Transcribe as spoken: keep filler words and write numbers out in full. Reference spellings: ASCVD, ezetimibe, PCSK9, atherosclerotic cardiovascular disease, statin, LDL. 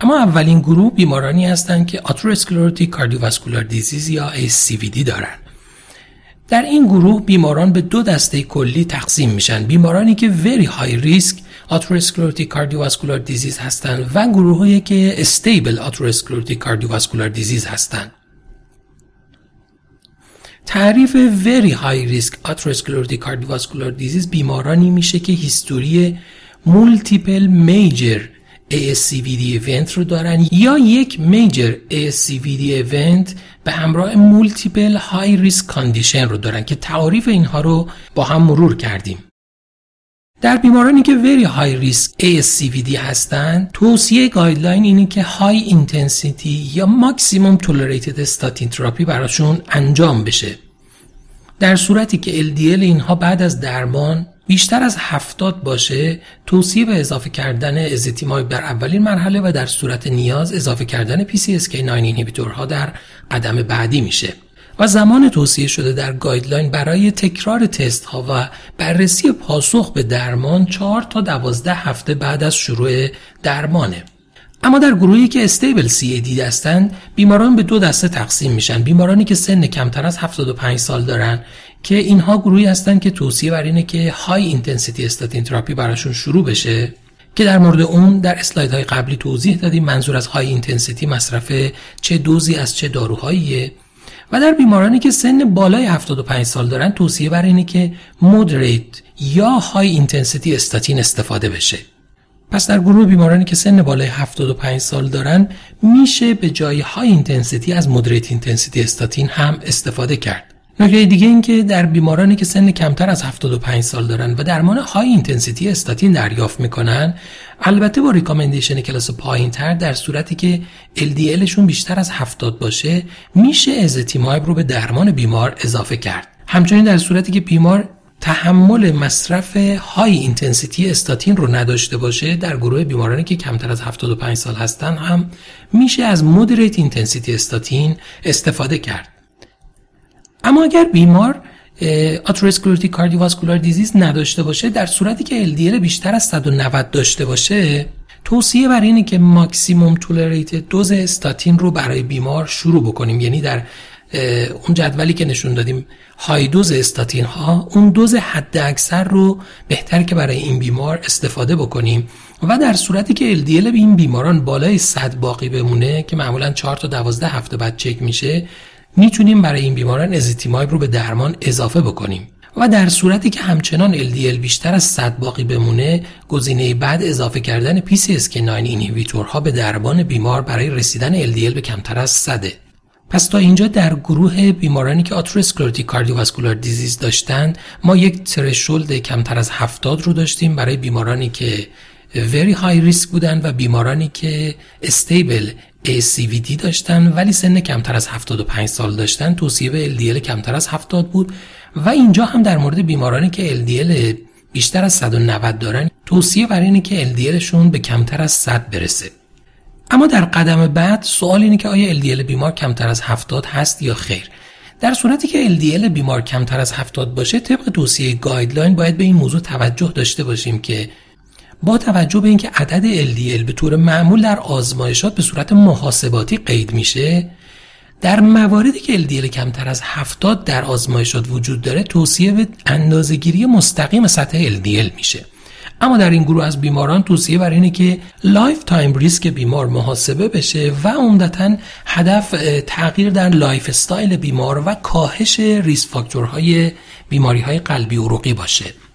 اما اولین گروه بیمارانی هستند که آتروسکلروتیک کاردیوواسکولار دیزیز یا ای اس سی وی دی دارند. در این گروه بیماران به دو دسته کلی تقسیم میشن: بیمارانی که very high risk atherosclerotic cardiovascular disease هستند و گروهی که stable atherosclerotic cardiovascular disease هستند. تعریف very high risk atherosclerotic cardiovascular disease بیمارانی میشه که هیستوری multiple major ای اس سی وی دی event رو دارن یا یک major ای اس سی وی دی event به همراه multiple high risk condition رو دارن که تعاریف اینها رو با هم مرور کردیم. در بیمارانی که very high risk ای اس سی وی دی هستند، توصیه گایدلاین اینه که high intensity یا maximum tolerated statin therapy براشون انجام بشه، در صورتی که ال دی ال اینها بعد از درمان بیشتر از هفتاد باشه، توصیه به اضافه کردن ازتیمایب در اولین مرحله و در صورت نیاز اضافه کردن پی سی اس کی نه اینهیبیتورها در قدم بعدی میشه. و زمان توصیه شده در گایدلاین برای تکرار تست ها و بررسی پاسخ به درمان چهار تا دوازده هفته بعد از شروع درمانه. اما در گروهی که استیبل سی ای دی هستند، بیماران به دو دسته تقسیم میشن: بیمارانی که سن کمتر از هفتاد و پنج سال دارن که اینها گروهی هستند که توصیه بر اینه که های اینتنسیتی استاتین تراپی براشون شروع بشه، که در مورد اون در اسلایدهای قبلی توضیح دادیم منظور از های اینتنسیتی مصرف چه دوزی از چه داروهاییه. و در بیمارانی که سن بالای هفتاد و پنج سال دارن، توصیه بر اینه که مودریت یا های اینتنسیتی استاتین استفاده بشه. پس در گروه بیمارانی که سن بالای هفتاد و پنج سال دارن، میشه به جای های اینتنسیتی از مودریت اینتنسیتی استاتین هم استفاده کرد. نکته دیگه این که در بیمارانی که سن کمتر از هفتاد و پنج سال دارن و درمان های اینتنسیتی استاتین دریافت میکنن، البته با ریکامندیشن کلاس پایین‌تر، در صورتی که ال دی ال شون بیشتر از هفتاد باشه، میشه ازتیمایب رو به درمان بیمار اضافه کرد. همچنین در صورتی که بیمار تحمل مصرف های اینتنسیتی استاتین رو نداشته باشه، در گروه بیمارانی که کمتر از هفتاد و پنج سال هستن هم میشه از مودریت اینتنسیتی استاتین استفاده کرد. اما اگر بیمار آتروسکلروتیک کاردیوواسکولار دیزیز نداشته باشه، در صورتی که ال دی ال بیشتر از صد و نود داشته باشه، توصیه بر اینه که ماکسیموم تولریتد دوز استاتین رو برای بیمار شروع بکنیم. یعنی در اون جدولی که نشون دادیم های دوز استاتین ها، اون دوز حد اکثر رو بهتر که برای این بیمار استفاده بکنیم. و در صورتی که ال دی ال این بیماران بالای صد باقی بمونه، که معمولا چهار تا دوازده هفته بعد چک میشه، میتونیم برای این بیماران ازتیمایب رو به درمان اضافه بکنیم. و در صورتی که همچنان ال دی ال بیشتر از صد باقی بمونه، گزینه بعد اضافه کردن پی سی اس کی نه اینهیبیتورها به درمان بیمار برای رسیدن ال دی ال به کمتر از صد. پس تا اینجا در گروه بیمارانی که آتروسکلروتیک کاردیوواسکولار دیزیز داشتن، ما یک ترشولد کمتر از هفتاد رو داشتیم برای بیمارانی که very high risk بودن و بیمارانی که stable ای اس سی وی دی داشتن ولی سن کمتر از هفتاد و پنج سال داشتن، توصیه به ال دی ال کمتر از هفتاد بود. و اینجا هم در مورد بیمارانی که ال دی ال بیشتر از صد و نود دارن، توصیه بر اینه که ال دی ال شون به کمتر از صد برسه. اما در قدم بعد سوال اینه که آیا ال دی ال بیمار کمتر از هفتاد هست یا خیر؟ در صورتی که ال دی ال بیمار کمتر از هفتاد باشه، طبق توصیه گایدلاین باید به این موضوع توجه داشته باشیم که با توجه به اینکه عدد ال دی ال به طور معمول در آزمایشات به صورت محاسباتی قید میشه، در مواردی که ال دی ال کمتر از هفتاد در آزمایشات وجود داره، توصیه به اندازه‌گیری مستقیم سطح ال دی ال میشه. اما در این گروه از بیماران توصیه بر اینه که لایف تایم ریسک بیمار محاسبه بشه و عمدتاً هدف تغییر در لایف استایل بیمار و کاهش ریسک فاکتورهای بیماری‌های قلبی عروقی باشه.